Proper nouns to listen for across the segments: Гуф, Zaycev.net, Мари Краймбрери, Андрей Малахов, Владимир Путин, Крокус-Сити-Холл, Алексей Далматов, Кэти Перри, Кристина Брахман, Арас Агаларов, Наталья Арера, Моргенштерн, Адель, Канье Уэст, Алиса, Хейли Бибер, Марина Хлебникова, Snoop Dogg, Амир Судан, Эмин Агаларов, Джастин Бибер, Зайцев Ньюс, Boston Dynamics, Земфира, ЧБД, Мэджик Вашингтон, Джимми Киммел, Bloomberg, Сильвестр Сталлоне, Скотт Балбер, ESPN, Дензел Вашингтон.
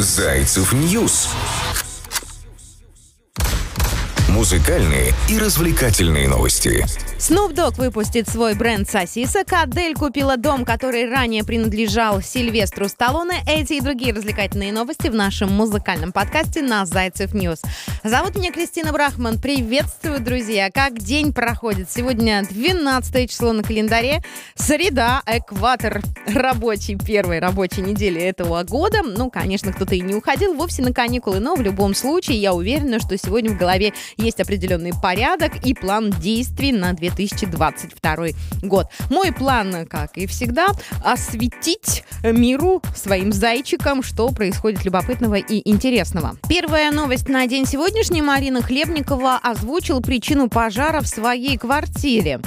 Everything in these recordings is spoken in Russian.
Зайцев Ньюс. Музыкальные и развлекательные новости. Snoop Dogg выпустит свой бренд сосисок. Адель купила дом, который ранее принадлежал Сильвестру Сталлоне. Эти и другие развлекательные новости в нашем музыкальном подкасте на Зайцев Ньюс. Зовут меня Кристина Брахман. Приветствую, друзья. Как день проходит? Сегодня 12 число на календаре. Среда, экватор рабочей, первой рабочей недели этого года. Ну, конечно, кто-то и не уходил вовсе на каникулы, но в любом случае я уверена, что сегодня в голове есть определенный порядок и план действий на 2022 год. Мой план, как и всегда, осветить миру своим зайчиком, что происходит любопытного и интересного. Первая новость на день сегодняшний. Марина Хлебникова озвучила причину пожара в своей квартире.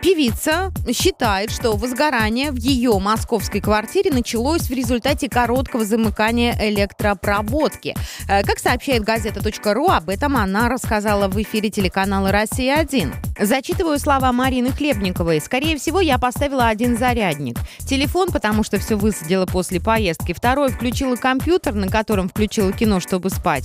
Певица считает, что возгорание в ее московской квартире началось в результате короткого замыкания электропроводки. Как сообщает газета.ру, об этом она рассказала в эфире телеканала «Россия-1». Зачитываю слова Марины Хлебниковой. «Скорее всего, я поставила один зарядник. Телефон, потому что все высадила после поездки. Второй, включила компьютер, на котором включила кино, чтобы спать.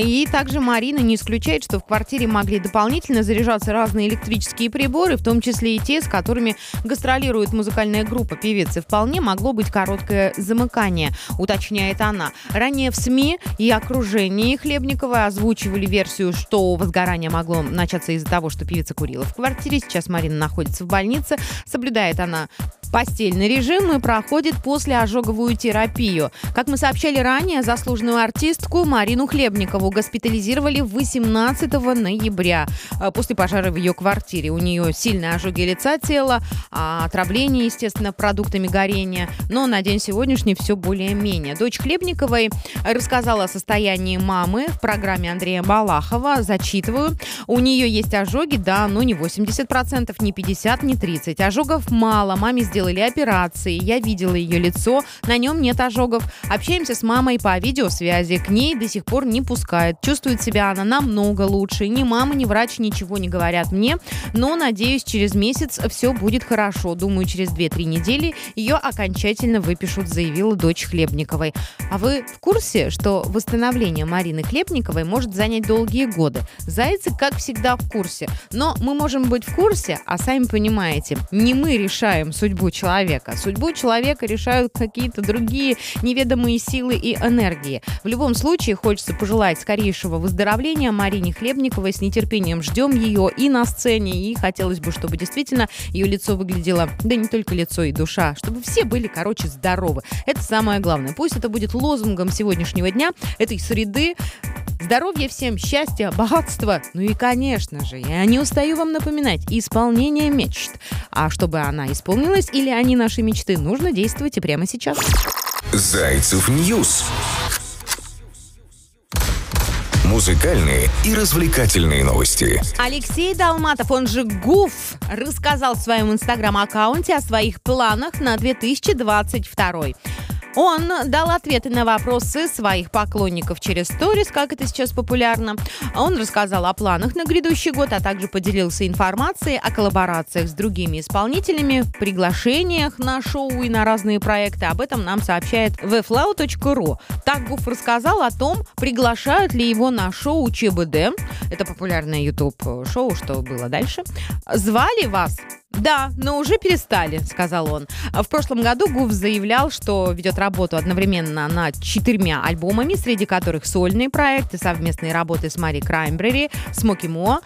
И также Марина не исключает, что в квартире могли дополнительно заряжаться разные электрические приборы, в том числе и те, с которыми гастролирует музыкальная группа певицы. Вполне могло быть короткое замыкание», уточняет она. Ранее в СМИ и окружении Хлебниковой озвучивали версию, что возгорание могло начаться из-за того, что певица курила в квартире. Сейчас Марина находится в больнице. Соблюдает она постельный режим и проходит послеожоговую терапию. Как мы сообщали ранее, заслуженную артистку Марину Хлебникову госпитализировали 18 ноября после пожара в ее квартире. У нее сильные ожоги лица, тела, отравление, естественно, продуктами горения. Но на день сегодняшний все более-менее. Дочь Хлебниковой рассказала о состоянии мамы в программе Андрея Малахова. Зачитываю. «У нее есть ожоги, да, но не 80%, не 50%, не 30%. Ожогов мало. Маме сделали операции. Я видела ее лицо. На нем нет ожогов. Общаемся с мамой по видеосвязи. К ней до сих пор не пускают. Чувствует себя она намного лучше. Ни мама, ни врач ничего не говорят мне. Но, надеюсь, через месяц все будет хорошо. Думаю, через 2-3 недели ее окончательно выпишут», заявила дочь Хлебниковой. А вы в курсе, что восстановление Марины Хлебниковой может занять долгие годы? Зайцы, как всегда, в курсе. Но мы можем быть в курсе, а сами понимаете, не мы решаем судьбу человека. Судьбу человека решают какие-то другие неведомые силы и энергии. В любом случае, хочется пожелать скорейшего выздоровления Марине Хлебниковой. С нетерпением ждем ее и на сцене. И хотелось бы, чтобы действительно ее лицо выглядело, да не только лицо и душа, чтобы все были, короче, здоровы. Это самое главное. Пусть это будет лозунгом сегодняшнего дня, этой среды. Здоровья всем, счастья, богатства. Ну и, конечно же, я не устаю вам напоминать, исполнение мечт. А чтобы она исполнилась или они наши мечты, нужно действовать и прямо сейчас. Зайцев Ньюс. Музыкальные и развлекательные новости. Алексей Далматов, он же Гуф, рассказал в своем инстаграм-аккаунте о своих планах на 2022. Он дал ответы на вопросы своих поклонников через сторис, как это сейчас популярно. Он рассказал о планах на грядущий год, а также поделился информацией о коллаборациях с другими исполнителями, приглашениях на шоу и на разные проекты. Об этом нам сообщает weflow.ru. Так Гуф рассказал о том, приглашают ли его на шоу ЧБД. Это популярное YouTube-шоу, что было дальше. «Звали вас? Да, но уже перестали», — сказал он. В прошлом году Гуф заявлял, что ведет работу одновременно над 4 альбомами, среди которых сольные проекты, совместные работы с Мари Краймбрери, Смоки Мо.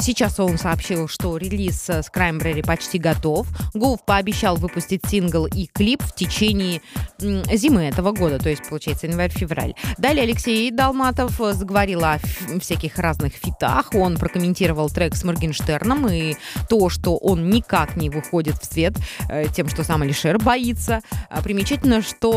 Сейчас он сообщил, что релиз с Краймбрери почти готов. Гуф пообещал выпустить сингл и клип в течение зимы этого года, то есть, получается, январь-февраль. Далее Алексей Далматов заговорил о всяких разных фитах. Он прокомментировал трек с Моргенштерном и то, что он никак не выходит в свет, тем, что сам Алишер боится. Примечательно, что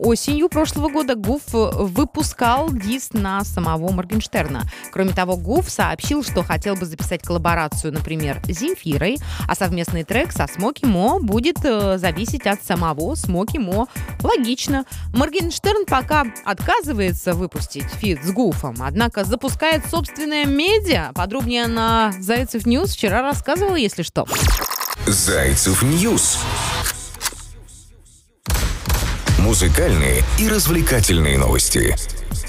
осенью прошлого года Гуф выпускал дисс на самого Моргенштерна. Кроме того, Гуф сообщил, что хотел бы записать коллаборацию, например, с Земфирой, а совместный трек со Смоки Мо будет зависеть от самого Смоки Мо. Логично. Моргенштерн пока отказывается выпустить фит с Гуфом, однако запускает собственное медиа. Подробнее на Зайцев Ньюс вчера рассказывала, если что. Зайцев Ньюс. музыкальные и развлекательные новости.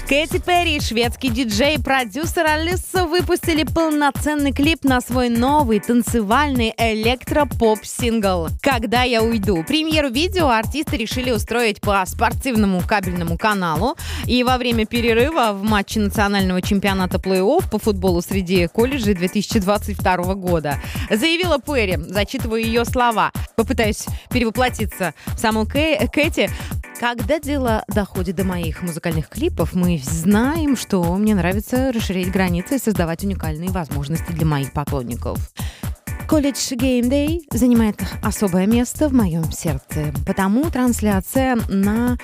Кэти Перри и шведский диджей и продюсер Алиса выпустили полноценный клип на свой новый танцевальный электропоп-сингл «Когда я уйду». Премьеру видео артисты решили устроить по спортивному кабельному каналу. И во время перерыва в матче национального чемпионата плей-офф по футболу среди колледжей 2022 года заявила Перри, зачитываю ее слова, попытаюсь перевоплотиться в саму Кэти. Когда дело доходит до моих музыкальных клипов, мы знаем, что мне нравится расширять границы и создавать уникальные возможности для моих поклонников. Колледж геймдей занимает особое место в моем сердце, потому трансляция на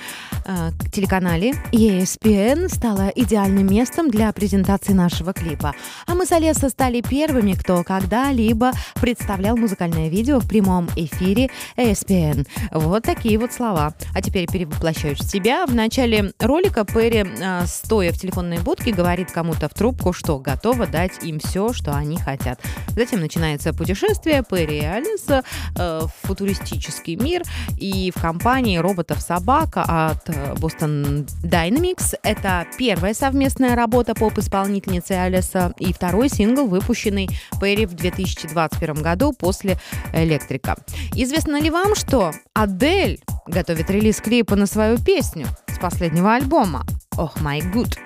телеканале ESPN стала идеальным местом для презентации нашего клипа. А мы с Алесой стали первыми, кто когда-либо представлял музыкальное видео в прямом эфире ESPN. Вот такие вот слова. А теперь перевоплощаюсь в себя. В начале ролика Перри, стоя в телефонной будке, говорит кому-то в трубку, что готова дать им все, что они хотят. Затем начинается путешествие. Перри и Алиса в футуристический мир и в компании роботов-собак от Boston Dynamics. Это первая совместная работа поп-исполнительницы Алиса и второй сингл, выпущенный Перри в 2021 году после «Электрика». Известно ли вам, что Адель готовит релиз клипа на свою песню с последнего альбома «Oh My Good»?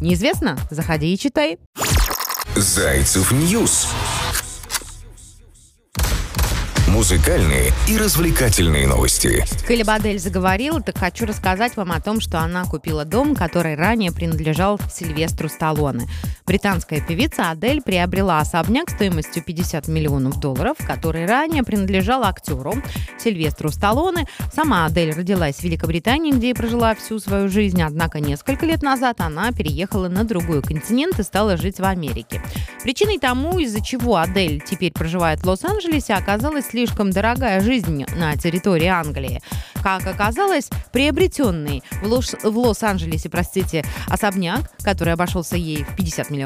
Неизвестно? Заходи и читай. Зайцев Ньюс. Музыкальные и развлекательные новости. Коли бы Адель заговорила, так хочу рассказать вам о том, что она купила дом, который ранее принадлежал Сильвестру Сталлоне. Британская певица Адель приобрела особняк стоимостью $50 миллионов, который ранее принадлежал актеру Сильвестру Сталлоне. Сама Адель родилась в Великобритании, где и прожила всю свою жизнь. Однако несколько лет назад она переехала на другой континент и стала жить в Америке. Причиной тому, из-за чего Адель теперь проживает в Лос-Анджелесе, оказалась слишком дорогая жизнь на территории Англии. Как оказалось, приобретенный в Лос-Анджелесе, особняк, который обошелся ей в $50 миллионов,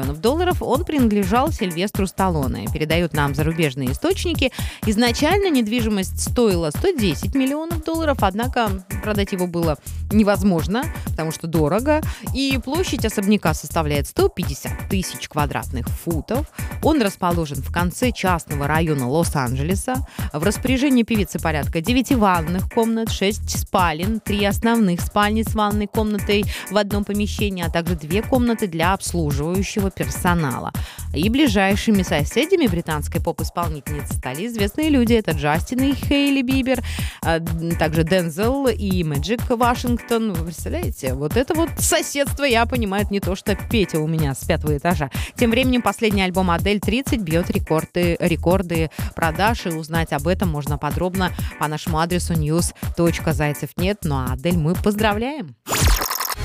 он принадлежал Сильвестру Сталлоне. Передают нам зарубежные источники. Изначально недвижимость стоила $110 миллионов, однако продать его было невозможно, потому что дорого. И площадь особняка составляет 150 тысяч квадратных футов. Он расположен в конце частного района Лос-Анджелеса. В распоряжении певицы порядка 9 ванных комнат, 6 спален, 3 основных спальни с ванной комнатой в одном помещении, а также 2 комнаты для обслуживающего персонала. И ближайшими соседями британской поп-исполнительницы стали известные люди. Это Джастин и Хейли Бибер, также Дензел и Мэджик Вашингтон. Вы представляете, вот это вот соседство, я понимаю, не то, что Петя у меня с 5-го этажа. Тем временем последний альбом Адель 30 бьет рекорды продаж, и узнать об этом можно подробно по нашему адресу news.zaycev.net. Ну а Адель мы поздравляем.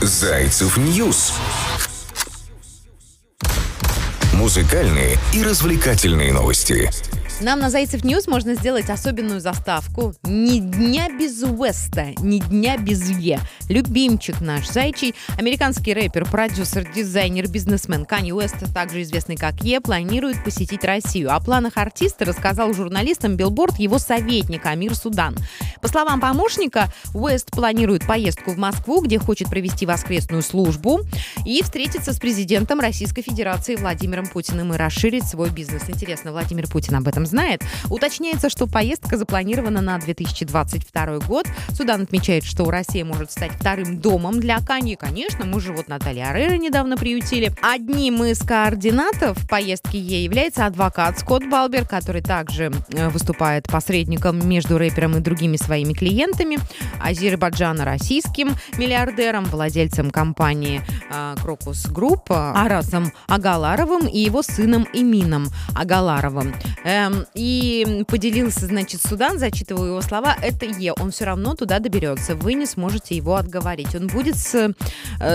Зайцев Ньюс. Музыкальные и развлекательные новости. Нам на Зайцев Ньюс можно сделать особенную заставку. Ни дня без Уэста, ни дня без Е. Любимчик наш Зайчий, американский рэпер, продюсер, дизайнер, бизнесмен Канье Уэст, также известный как Е, планирует посетить Россию. О планах артиста рассказал журналистам Billboard его советник Амир Судан. По словам помощника, Уэст планирует поездку в Москву, где хочет провести воскресную службу и встретиться с президентом Российской Федерации Владимиром Путиным и расширить свой бизнес. Интересно, Владимир Путин об этом знает? Уточняется, что поездка запланирована на 2022 год. Судан отмечает, что Россия может стать вторым домом для Канье. Конечно, мы же вот Наталья Арера недавно приютили. Одним из координатов поездки ей является адвокат Скотт Балбер, который также выступает посредником между рэпером и другими своими клиентами, азербайджано-российским миллиардером, владельцем компании Крокус Групп Арасом Агаларовым и его сыном Эмином Агаларовым. И поделился, значит, Судан, зачитываю его слова, это Е, он все равно туда доберется, вы не сможете его отговорить. Он будет с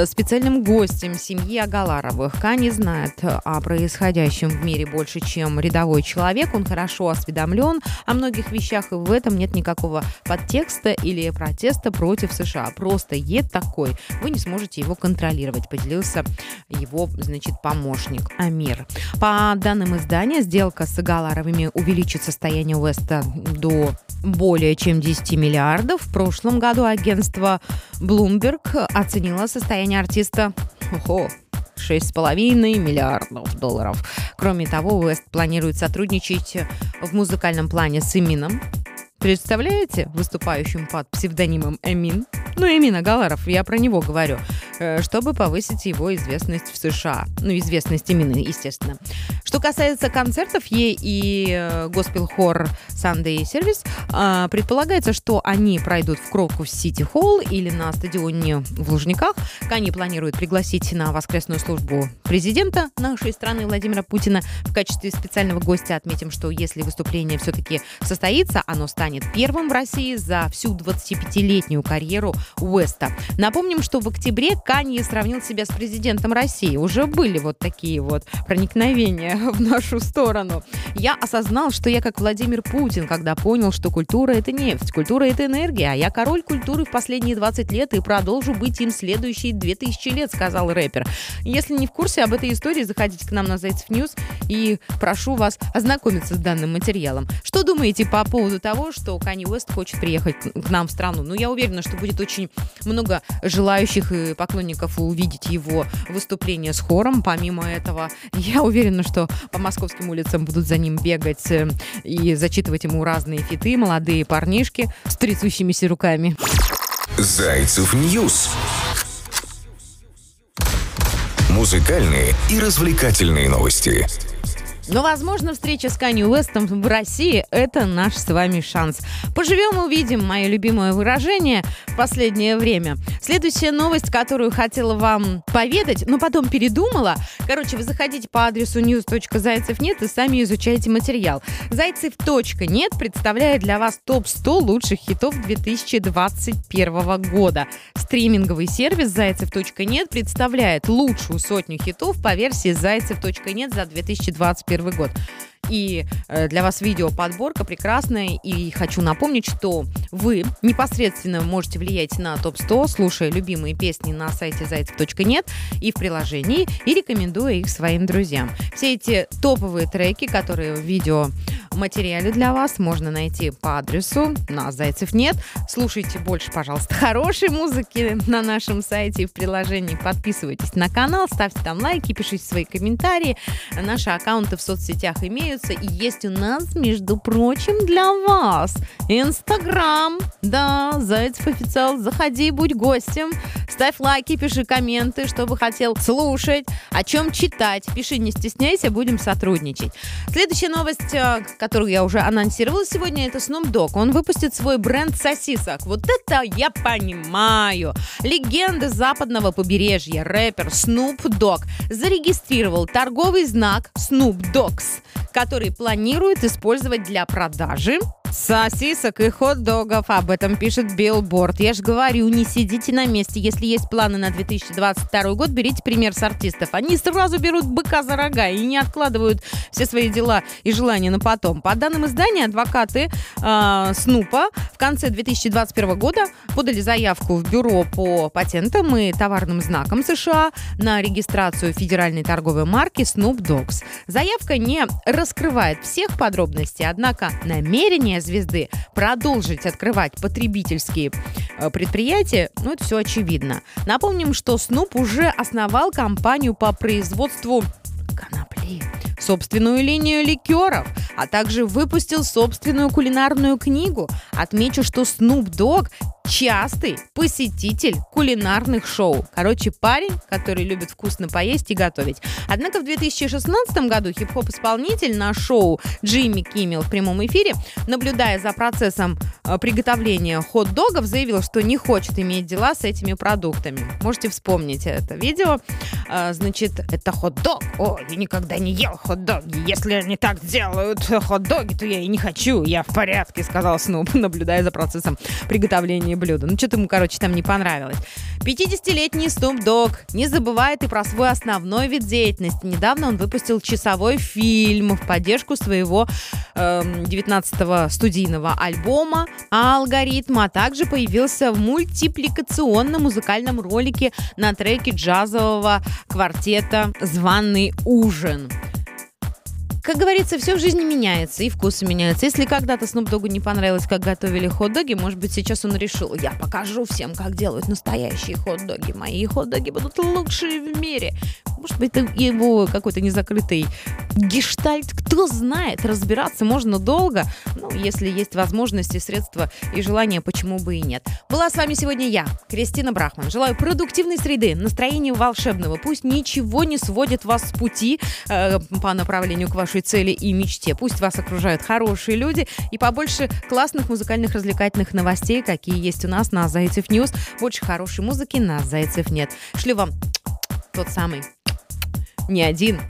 специальным гостем семьи Агаларовых. Канье знает о происходящем в мире больше, чем рядовой человек, он хорошо осведомлен о многих вещах, и в этом нет никакого подтекста или протеста против США. Просто Е такой, вы не сможете его контролировать, поделился его, значит, помощник Амир. По данным издания, сделка с Агаларовыми плане увеличит состояние Уэста до более чем 10 миллиардов. В прошлом году агентство Bloomberg оценило состояние артиста 6,5 миллиардов долларов. Кроме того, Уэст планирует сотрудничать в музыкальном плане с Эмином. Представляете, выступающим под псевдонимом Эмин? Эмин Агаларов, я про него говорю, чтобы повысить его известность в США. Известность именно, естественно. Что касается концертов, Е и госпел-хор Sunday Service, предполагается, что они пройдут в Крокус-Сити-Холл или на стадионе в Лужниках. Канье планирует пригласить на воскресную службу президента нашей страны Владимира Путина в качестве специального гостя. Отметим, что если выступление все-таки состоится, оно станет первым в России за всю 25-летнюю карьеру Уэста. Напомним, что в октябре Канье сравнил себя с президентом России. Уже были вот такие вот проникновения в нашу сторону. Я осознал, что я как Владимир Путин, когда понял, что культура — это нефть, культура — это энергия, а я король культуры в последние 20 лет и продолжу быть им следующие 2000 лет, сказал рэпер. Если не в курсе об этой истории, заходите к нам на Зайцев Ньюс и прошу вас ознакомиться с данным материалом. Что думаете по поводу того, что Канье Уэст хочет приехать к нам в страну? Я уверена, что будет очень много желающих и поклонников увидеть его выступление с хором. Помимо этого, я уверена, что по московским улицам будут за ним бегать и зачитывать ему разные фиты молодые парнишки с трясущимися руками. Зайцев Ньюс. Музыкальные и развлекательные новости. Но, возможно, встреча с Канье Уэстом в России – это наш с вами шанс. Поживем, увидим, мое любимое выражение в последнее время. Следующая новость, которую хотела вам поведать, но потом передумала. Вы заходите по адресу news.zaycev.net и сами изучайте материал. Zaycev.net представляет для вас топ-100 лучших хитов 2021 года. Стриминговый сервис Zaycev.net представляет лучшую сотню хитов по версии Zaycev.net за 2021 год. И для вас видеоподборка прекрасная. И хочу напомнить, что вы непосредственно можете влиять на топ-100, слушая любимые песни на сайте Zaycev.net и в приложении, и рекомендуя их своим друзьям. Все эти топовые треки, которые в видеоматериале для вас, можно найти по адресу на Zaycev.net. Слушайте больше, пожалуйста, хорошей музыки на нашем сайте и в приложении. Подписывайтесь на канал, ставьте там лайки, пишите свои комментарии. Наши аккаунты в соцсетях имеют. И есть у нас, между прочим, для вас Инстаграм. Да, Зайцев официал. Заходи, будь гостем. Ставь лайки, пиши комменты, что бы хотел слушать, о чем читать. Пиши, не стесняйся, будем сотрудничать. Следующая новость, которую я уже анонсировала сегодня, это Snoop Dogg. Он выпустит свой бренд сосисок. Вот это я понимаю. Легенда западного побережья, рэпер Snoop Dogg зарегистрировал торговый знак Snoop Dogs, который планирует использовать для продажи сосисок и хот-догов. Об этом пишет Billboard. Я же говорю, не сидите на месте. Если есть планы на 2022 год, берите пример с артистов. Они сразу берут быка за рога и не откладывают все свои дела и желания на потом. По данным издания, адвокаты Снупа в конце 2021 года подали заявку в Бюро по патентам и товарным знакам США на регистрацию федеральной торговой марки Snoop Dogs. Заявка не раскрывает всех подробностей, однако намерение звезды продолжить открывать потребительские предприятия, это все очевидно. Напомним, что Снуп уже основал компанию по производству конопли, собственную линию ликеров, а также выпустил собственную кулинарную книгу. Отмечу, что Snoop Dogg частый посетитель кулинарных шоу. Парень, который любит вкусно поесть и готовить. Однако в 2016 году хип-хоп-исполнитель на шоу Джимми Киммел в прямом эфире, наблюдая за процессом приготовления хот-догов, заявил, что не хочет иметь дела с этими продуктами. Можете вспомнить это видео. Это хот-дог. Я никогда не ел хот-доги. Если они так делают хот-доги, то я и не хочу. Я в порядке, сказал Снуп, наблюдая за процессом приготовления блюда. Что-то ему, там не понравилось. 50-летний Snoop Dogg не забывает и про свой основной вид деятельности. Недавно он выпустил часовой фильм в поддержку своего 19-го студийного альбома «Алгоритм», а также появился в мультипликационно-музыкальном ролике на треке джазового квартета «Званый ужин». Как говорится, все в жизни меняется, и вкусы меняются. Если когда-то Снуп Догу не понравилось, как готовили хот-доги, может быть, сейчас он решил: я покажу всем, как делают настоящие хот-доги. Мои хот-доги будут лучшие в мире. Может быть, это его какой-то незакрытый гештальт. Кто знает, разбираться можно долго. Ну, если есть возможности, средства и желания, почему бы и нет. Была с вами сегодня я, Кристина Брахман. Желаю продуктивной среды, настроения волшебного. Пусть ничего не сводит вас с пути по направлению к вашей цели и мечте. Пусть вас окружают хорошие люди и побольше классных музыкальных развлекательных новостей, какие есть у нас на Зайцев Ньюс. Больше хорошей музыки на Зайцев.нет. Шлю вам тот самый... Не один,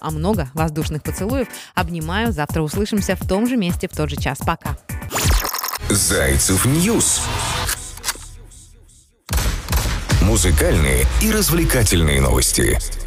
а много воздушных поцелуев. Обнимаю. Завтра услышимся в том же месте, в тот же час. Пока. Зайцев Ньюс. Музыкальные и развлекательные новости.